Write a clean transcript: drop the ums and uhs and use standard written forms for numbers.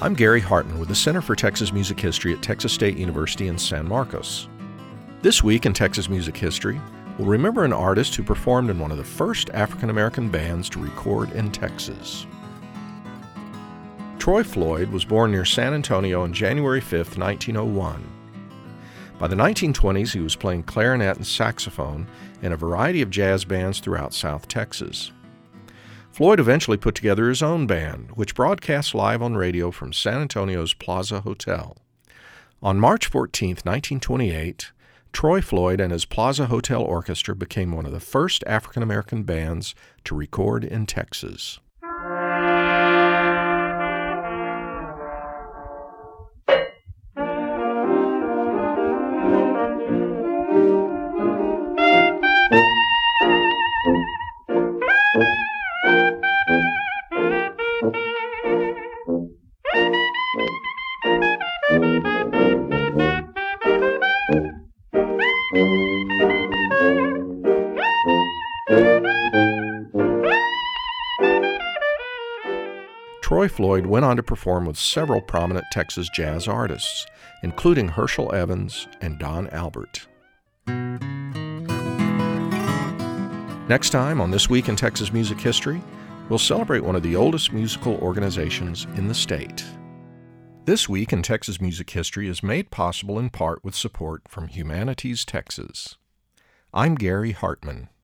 I'm Gary Hartman with the Center for Texas Music History at Texas State University in San Marcos. This week in Texas Music History, we'll remember an artist who performed in one of the first African-American bands to record in Texas. Troy Floyd was born near San Antonio on January 5, 1901. By the 1920s, he was playing clarinet and saxophone in a variety of jazz bands throughout South Texas. Floyd eventually put together his own band, which broadcast live on radio from San Antonio's Plaza Hotel. On March 14, 1928, Troy Floyd and his Plaza Hotel Orchestra became one of the first African-American bands to record in Texas. Troy Floyd went on to perform with several prominent Texas jazz artists, including Herschel Evans and Don Albert. Next time on This Week in Texas Music History, we'll celebrate one of the oldest musical organizations in the state. This Week in Texas Music History is made possible in part with support from Humanities Texas. I'm Gary Hartman.